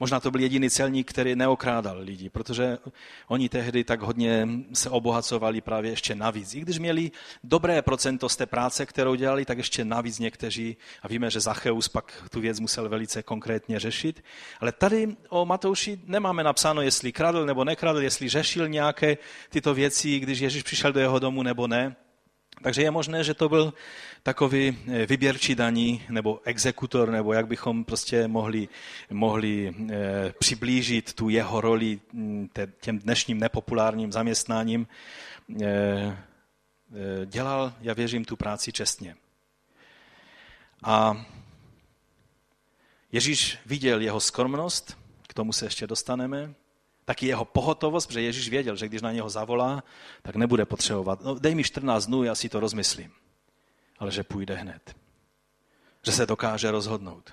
Možná to byl jediný celník, který neokrádal lidi, protože oni tehdy tak hodně se obohacovali právě ještě navíc. I když měli dobré procento z té práce, kterou dělali, tak ještě navíc někteří, a víme, že Zacheus pak tu věc musel velice konkrétně řešit, ale tady o Matouši nemáme napsáno, jestli kradl nebo nekradl, jestli řešil nějaké tyto věci, když Ježíš přišel do jeho domu nebo ne. Takže je možné, že to byl takový vyběrčí daní nebo exekutor, nebo jak bychom prostě mohli přiblížit tu jeho roli těm dnešním nepopulárním zaměstnáním. Dělal, já věřím, tu práci čestně. A Ježíš viděl jeho skromnost, k tomu se ještě dostaneme, taky jeho pohotovost, protože Ježíš věděl, že když na něho zavolá, tak nebude potřebovat. No, dej mi 14 dnů, já si to rozmyslím. Ale že půjde hned. Že se dokáže rozhodnout.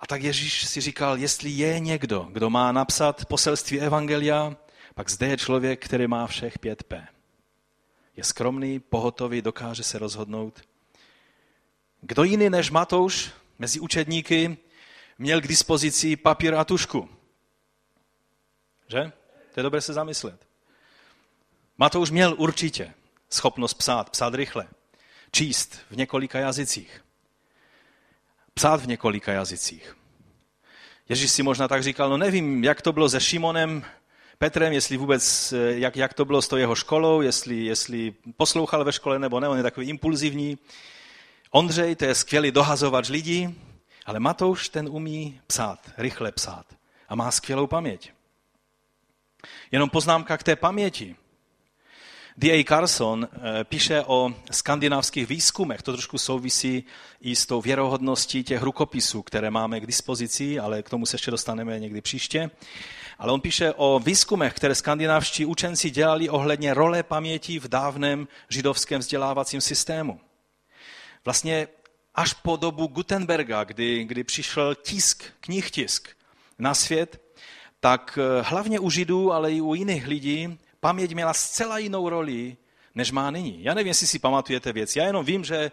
A tak Ježíš si říkal, jestli je někdo, kdo má napsat poselství Evangelia, pak zde je člověk, který má všech 5P. Je skromný, pohotový, dokáže se rozhodnout. Kdo jiný než Matouš mezi učedníky měl k dispozici papír a tužku? Že? To je dobré se zamyslet. Matouš měl určitě schopnost psát rychle, číst v několika jazycích, psát v několika jazycích. Ježíš si možná tak říkal, no nevím, jak to bylo se Šimonem, Petrem, jestli vůbec, jak to bylo s tou jeho školou, jestli poslouchal ve škole nebo ne, on je takový impulzivní. Ondřej, to je skvělý dohazovač lidí, ale Matouš ten umí psát, rychle psát a má skvělou paměť. Jenom poznámka k té paměti. D.A. Carson píše o skandinávských výzkumech, to trošku souvisí i s tou věrohodností těch rukopisů, které máme k dispozici, ale k tomu se ještě dostaneme někdy příště. Ale on píše o výzkumech, které skandinávští učenci dělali ohledně role paměti v dávném židovském vzdělávacím systému. Vlastně až po dobu Gutenberga, kdy přišel knihtisk na svět, tak hlavně u Židů, ale i u jiných lidí paměť měla zcela jinou roli, než má nyní. Já nevím, jestli si pamatujete věc. Já jenom vím, že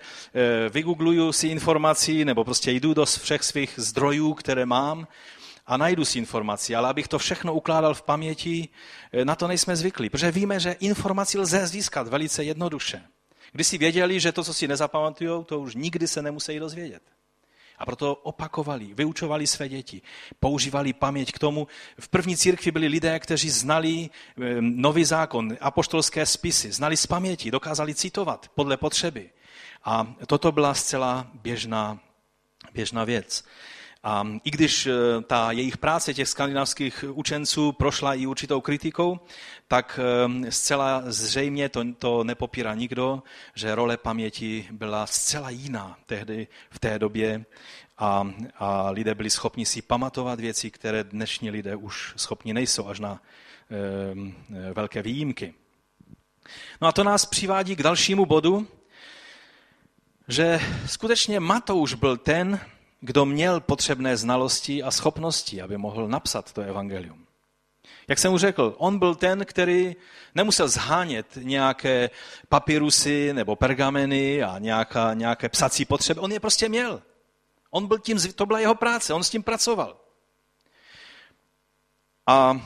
vygoogluju si informaci, nebo prostě jdu do všech svých zdrojů, které mám a najdu si informaci. Ale abych to všechno ukládal v paměti, na to nejsme zvyklí, protože víme, že informaci lze získat velice jednoduše. Když si věděli, že to, co si nezapamatujou, to už nikdy se nemusí dozvědět. A proto opakovali, vyučovali své děti, používali paměť k tomu. V první církvi byli lidé, kteří znali nový zákon, apoštolské spisy, znali z paměti, dokázali citovat podle potřeby. A toto byla zcela běžná věc. A i když ta jejich práce těch skandinávských učenců prošla i určitou kritikou, tak zcela zřejmě to nepopírá nikdo, že role paměti byla zcela jiná tehdy v té době a lidé byli schopni si pamatovat věci, které dnešní lidé už schopni nejsou, až na velké výjimky. No a to nás přivádí k dalšímu bodu, že skutečně Matouš byl ten, kdo měl potřebné znalosti a schopnosti, aby mohl napsat to evangelium. Jak jsem mu řekl, on byl ten, který nemusel zhánět nějaké papirusy nebo pergameny a nějaké psací potřeby. On je prostě měl. On byl tím, to byla jeho práce, on s tím pracoval. A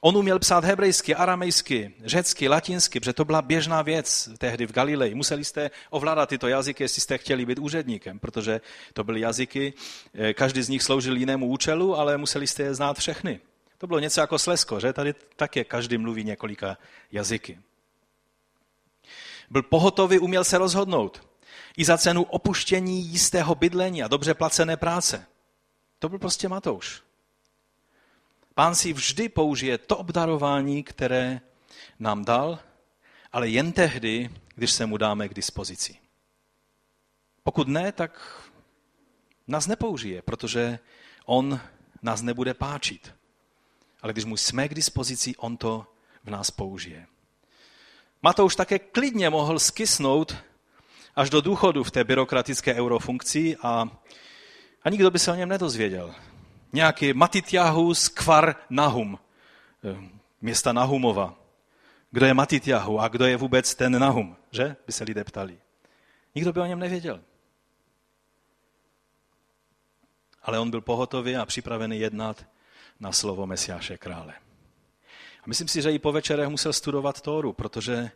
on uměl psát hebrejsky, aramejsky, řecky, latinsky, protože to byla běžná věc tehdy v Galileji. Museli jste ovládat tyto jazyky, jestli jste chtěli být úředníkem, protože to byly jazyky, každý z nich sloužil jinému účelu, ale museli jste je znát všechny. To bylo něco jako Slezsko, že? Tady také každý mluví několika jazyky. Byl pohotový, uměl se rozhodnout. I za cenu opuštění jistého bydlení a dobře placené práce. To byl prostě Matouš. Pán si vždy použije to obdarování, které nám dal, ale jen tehdy, když se mu dáme k dispozici. Pokud ne, tak nás nepoužije, protože on nás nebude páčit. Ale když mu jsme k dispozici, on to v nás použije. Matouš také klidně mohl skysnout až do důchodu v té byrokratické eurofunkci a nikdo by se o něm nedozvěděl. Nějaký Matitjahu z Kvarnahum, města Nahumova. Kdo je Matitjahu a kdo je vůbec ten Nahum, že? By se lidé ptali. Nikdo by o něm nevěděl. Ale on byl pohotový a připravený jednat na slovo Mesiáše krále. A myslím si, že i po večerech musel studovat Tóru, protože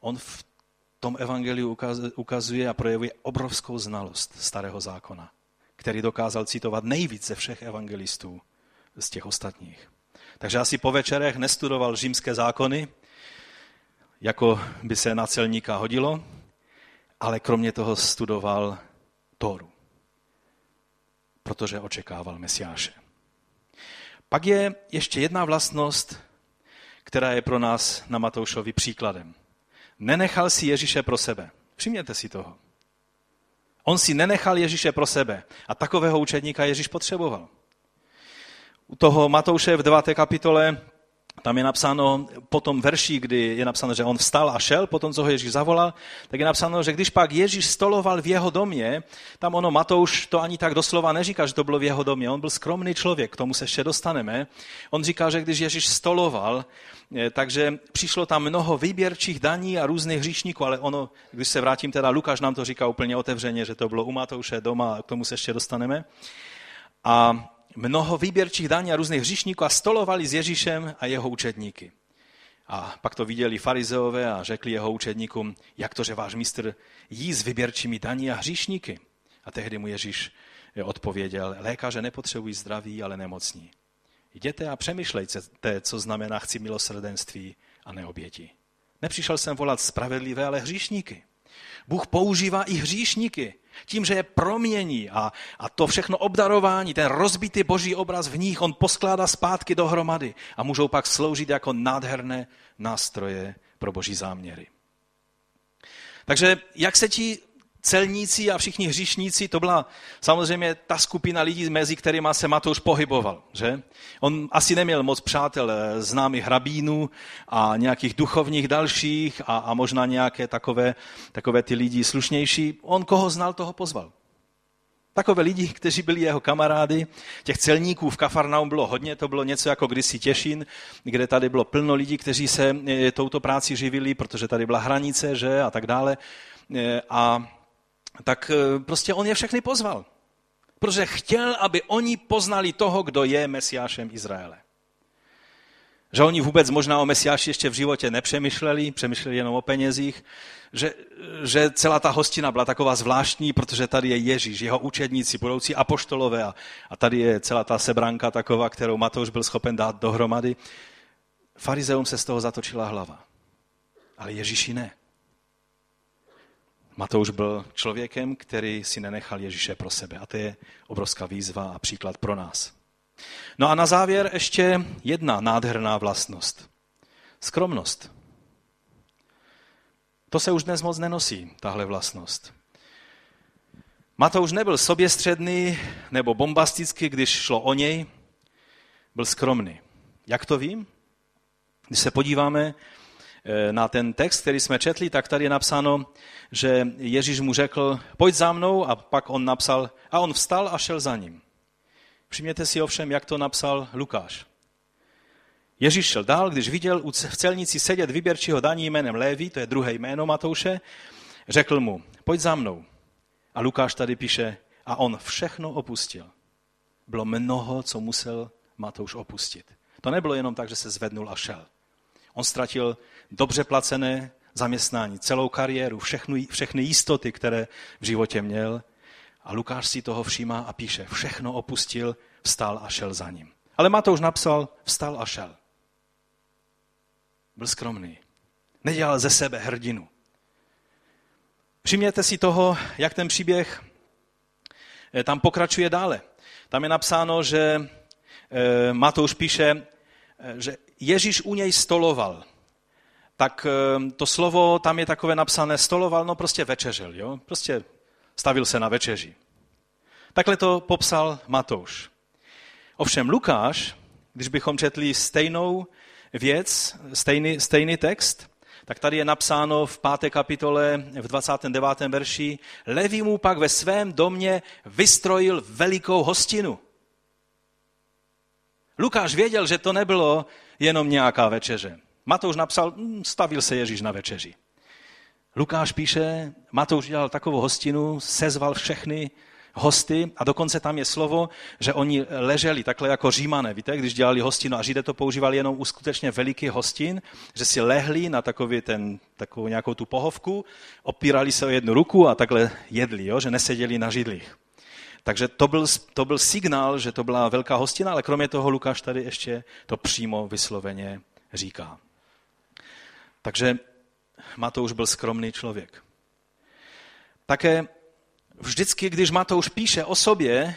on v tom evangeliu ukazuje a projevuje obrovskou znalost starého zákona, který dokázal citovat nejvíc ze všech evangelistů z těch ostatních. Takže asi po večerech nestudoval římské zákony, jako by se na celníka hodilo, ale kromě toho studoval Tóru, protože očekával Mesiáše. Pak je ještě jedna vlastnost, která je pro nás na Matoušovi příkladem. Nenechal si Ježíše pro sebe. Všimněte si toho. On si nenechal Ježíše pro sebe a takového učedníka Ježíš potřeboval. U toho Matouše v 9. kapitole tam je napsáno po tom verši, kdy je napsáno, že on vstal a šel, potom co ho Ježíš zavolal, tak je napsáno, že když pak Ježíš stoloval v jeho domě, tam ono Matouš to ani tak doslova neříká, že to bylo v jeho domě, on byl skromný člověk, k tomu se ještě dostaneme. On říká, že když Ježíš stoloval, takže přišlo tam mnoho výběrčích daní a různých hříšníků, ale ono, když se vrátím, teda Lukáš nám to říká úplně otevřeně, že to bylo u Matouše doma, k tomu se ještě dostaneme. A mnoho výběrčích daní a různých hříšníků a stolovali s Ježíšem a jeho učedníky. A pak to viděli farizeové a řekli jeho učedníkům, jak to, že váš mistr jí s výběrčími daní a hříšníky. A tehdy mu Ježíš odpověděl, lékaře nepotřebují zdraví, ale nemocní. Jděte a přemýšlejte, co znamená chci milosrdenství a ne oběti. Nepřišel jsem volat spravedlivé, ale hříšníky. Bůh používá i hříšníky tím, že je promění a to všechno obdarování, ten rozbitý boží obraz v nich, on poskládá zpátky dohromady a můžou pak sloužit jako nádherné nástroje pro boží záměry. Takže jak se ti celníci a všichni hříšníci, to byla samozřejmě ta skupina lidí, mezi kterými se Matouš pohyboval, že? On asi neměl moc přátel známých rabínů a nějakých duchovních dalších a možná nějaké takové ty lidi slušnější. On koho znal, toho pozval. Takové lidi, kteří byli jeho kamarády, těch celníků v Kafarnaum bylo hodně, to bylo něco jako kdysi Těšín, kde tady bylo plno lidí, kteří se touto práci živili, protože tady byla hranice, že? A tak dále. A tak prostě on je všechny pozval, protože chtěl, aby oni poznali toho, kdo je Mesiášem Izraele. Že oni vůbec možná o Mesiáši ještě v životě nepřemýšleli, přemýšleli jenom o penězích, že celá ta hostina byla taková zvláštní, protože tady je Ježíš, jeho učedníci, budoucí apoštolové a tady je celá ta sebranka taková, kterou Matouš byl schopen dát dohromady. Farizeum se z toho zatočila hlava, ale Ježíši ne. Matouš byl člověkem, který si nenechal Ježíše pro sebe. A to je obrovská výzva a příklad pro nás. No a na závěr ještě jedna nádherná vlastnost. Skromnost. To se už dnes moc nenosí, tahle vlastnost. Matouš nebyl soběstředný nebo bombastický, když šlo o něj. Byl skromný. Jak to vím? Když se podíváme na ten text, který jsme četli, tak tady je napsáno, že Ježíš mu řekl, pojď za mnou, a pak on napsal, a on vstal a šel za ním. Přijměte si ovšem, jak to napsal Lukáš. Ježíš šel dál, když viděl v celnici sedět výběrčího daní jménem Leví, to je druhé jméno Matouše, řekl mu, pojď za mnou. A Lukáš tady píše, a on všechno opustil. Bylo mnoho, co musel Matouš opustit. To nebylo jenom tak, že se zvednul a šel. On ztratil dobře placené zaměstnání, celou kariéru, všechny jistoty, které v životě měl. A Lukáš si toho všímá a píše, všechno opustil, vstal a šel za ním. Ale Matouš napsal, vstal a šel. Byl skromný. Nedělal ze sebe hrdinu. Přijměte si toho, jak ten příběh tam pokračuje dále. Tam je napsáno, že Matouš píše, že Ježíš u něj stoloval. Tak to slovo tam je takové napsané stoloval, no prostě večeřil, jo? Prostě stavil se na večeři. Takhle to popsal Matouš. Ovšem Lukáš, když bychom četli stejnou věc, stejný text, tak tady je napsáno v 5. kapitole, v 29. verši, Leví mu pak ve svém domě vystrojil velikou hostinu. Lukáš věděl, že to nebylo jenom nějaká večeře. Matouš napsal, stavil se Ježíš na večeři. Lukáš píše, Matouš dělal takovou hostinu, sezval všechny hosty a dokonce tam je slovo, že oni leželi takhle jako Římané, víte, když dělali hostinu a Židé to používali jenom u skutečně velikých hostin, že si lehli na takovou nějakou tu pohovku, opírali se o jednu ruku a takhle jedli, jo, že neseděli na židlích. Takže to byl signál, že to byla velká hostina, ale kromě toho Lukáš tady ještě to přímo vysloveně říká. Takže Matouš byl skromný člověk. Také vždycky, když Matouš píše o sobě,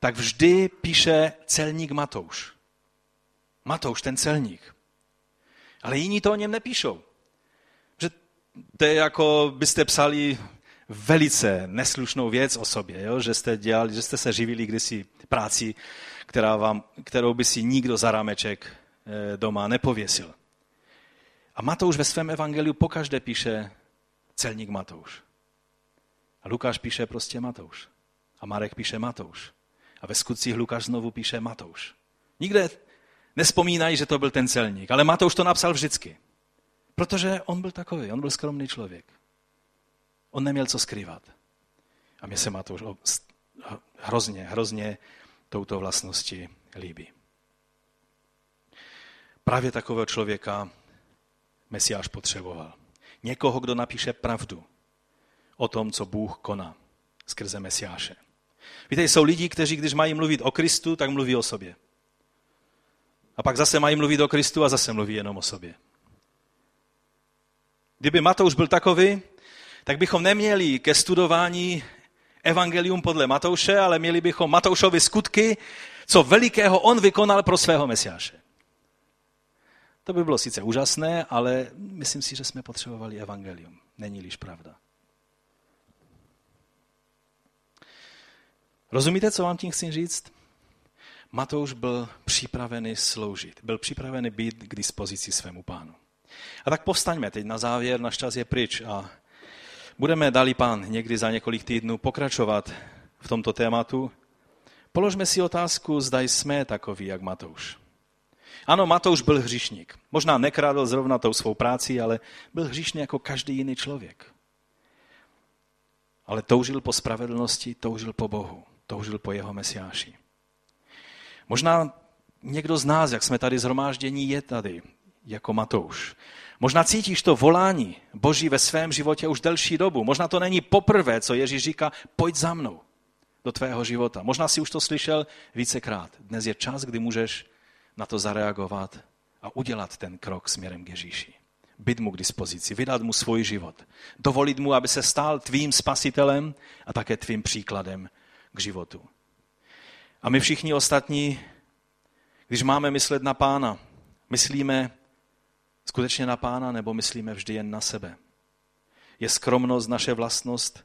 tak vždy píše celník Matouš. Matouš, ten celník. Ale jiní to o něm nepíšou. Že to je jako byste psali velice neslušnou věc o sobě, jo? Že jste se živili kdysi práci, kterou by si nikdo za rámeček doma nepověsil. A Matouš ve svém evangeliu pokaždé píše celník Matouš. A Lukáš píše prostě Matouš. A Marek píše Matouš. A ve skutcích Lukáš znovu píše Matouš. Nikde nespomínají, že to byl ten celník, ale Matouš to napsal vždycky. Protože on byl takový, on byl skromný člověk. On neměl co skrývat. A mně se Matouš hrozně touto vlastnosti líbí. Právě takového člověka Mesiáš potřeboval. Někoho, kdo napíše pravdu o tom, co Bůh koná skrze Mesiáše. Víte, jsou lidi, kteří, když mají mluvit o Kristu, tak mluví o sobě. A pak zase mají mluvit o Kristu a zase mluví jenom o sobě. Kdyby Matouš byl takový, tak bychom neměli ke studování evangelium podle Matouše, ale měli bychom Matoušovi skutky, co velikého on vykonal pro svého Mesiáše. To by bylo sice úžasné, ale myslím si, že jsme potřebovali evangelium. Není-liž pravda. Rozumíte, co vám tím chci říct? Matouš byl připravený sloužit, byl připravený být k dispozici svému Pánu. A tak povstaňme teď na závěr, náš čas je pryč a budeme, dali Pán, někdy za několik týdnů pokračovat v tomto tématu. Položme si otázku, zda jsme takoví, jak Matouš. Ano, Matouš byl hříšník. Možná nekrádl zrovna tou svou práci, ale byl hříšný jako každý jiný člověk. Ale toužil po spravedlnosti, toužil po Bohu, toužil po jeho Mesiáši. Možná někdo z nás, jak jsme tady zhromáždění, je tady jako Matouš. Možná cítíš to volání Boží ve svém životě už delší dobu. Možná to není poprvé, co Ježíš říká, pojď za mnou do tvého života. Možná si už to slyšel vícekrát. Dnes je čas, kdy můžeš na to zareagovat a udělat ten krok směrem k Ježíši. Být mu k dispozici, vydat mu svůj život. Dovolit mu, aby se stal tvým spasitelem a také tvým příkladem k životu. A my všichni ostatní, když máme myslet na Pána, myslíme skutečně na Pána, nebo myslíme vždy jen na sebe? Je skromnost naše vlastnost?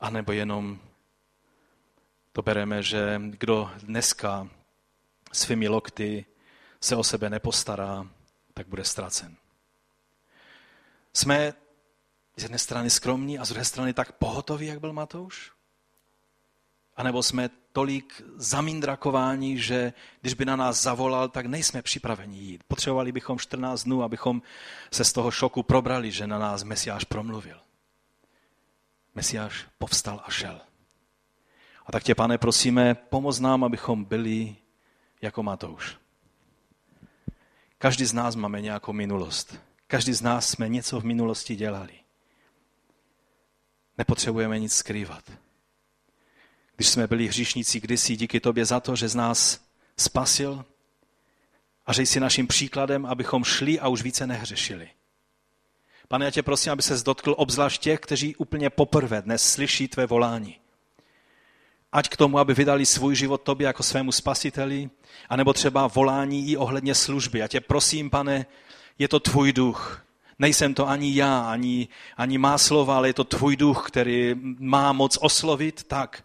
A nebo jenom to bereme, že kdo dneska svými lokty se o sebe nepostará, tak bude ztracen. Jsme z jedné strany skromní a z druhé strany tak pohotoví, jak byl Matouš? A nebo jsme tolik zamindrakováni, že když by na nás zavolal, tak nejsme připraveni jít. Potřebovali bychom 14 dnů, abychom se z toho šoku probrali, že na nás Mesiáš promluvil. Mesiáš povstal a šel. A tak tě, Pane, prosíme, pomoz nám, abychom byli jako Matouš. Každý z nás máme nějakou minulost. Každý z nás jsme něco v minulosti dělali. Nepotřebujeme nic skrývat. Když jsme byli hříšníci kdysi, díky tobě za to, že z nás spasil a že jsi naším příkladem, abychom šli a už více nehřešili. Pane, já tě prosím, aby ses dotkl obzvlášť těch, kteří úplně poprvé dnes slyší tvé volání. Ať k tomu, aby vydali svůj život tobě jako svému spasiteli, anebo třeba volání i ohledně služby. Já tě prosím, Pane, je to tvůj duch. Nejsem to ani já, ani má slova, ale je to tvůj duch, který má moc oslovit tak,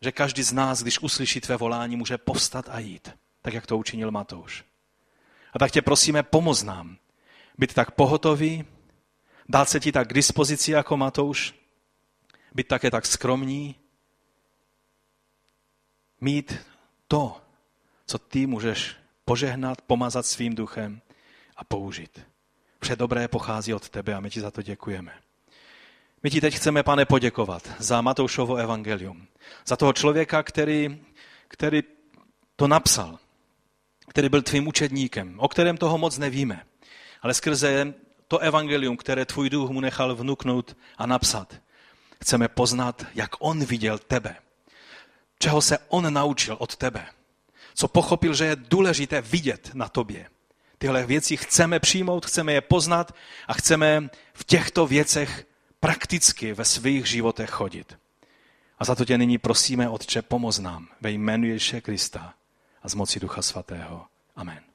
že každý z nás, když uslyší tvé volání, může povstat a jít, tak jak to učinil Matouš. A tak tě prosíme, pomoz nám být tak pohotový, dát se ti tak k dispozici jako Matouš, být také tak skromní, mít to, co ty můžeš požehnat, pomazat svým duchem a použít. Vše dobré pochází od tebe a my ti za to děkujeme. My ti teď chceme, Pane, poděkovat za Matoušovo evangelium. Za toho člověka, který to napsal, který byl tvým učedníkem, o kterém toho moc nevíme, ale skrze to evangelium, které tvůj duch mu nechal vnuknout a napsat, chceme poznat, jak on viděl tebe, čeho se on naučil od tebe, co pochopil, že je důležité vidět na tobě. Tyhle věci chceme přijmout, chceme je poznat a chceme v těchto věcech prakticky ve svých životech chodit. A za to tě nyní prosíme, Otče, pomoz nám ve jménu Ježíše Krista a z moci Ducha Svatého. Amen.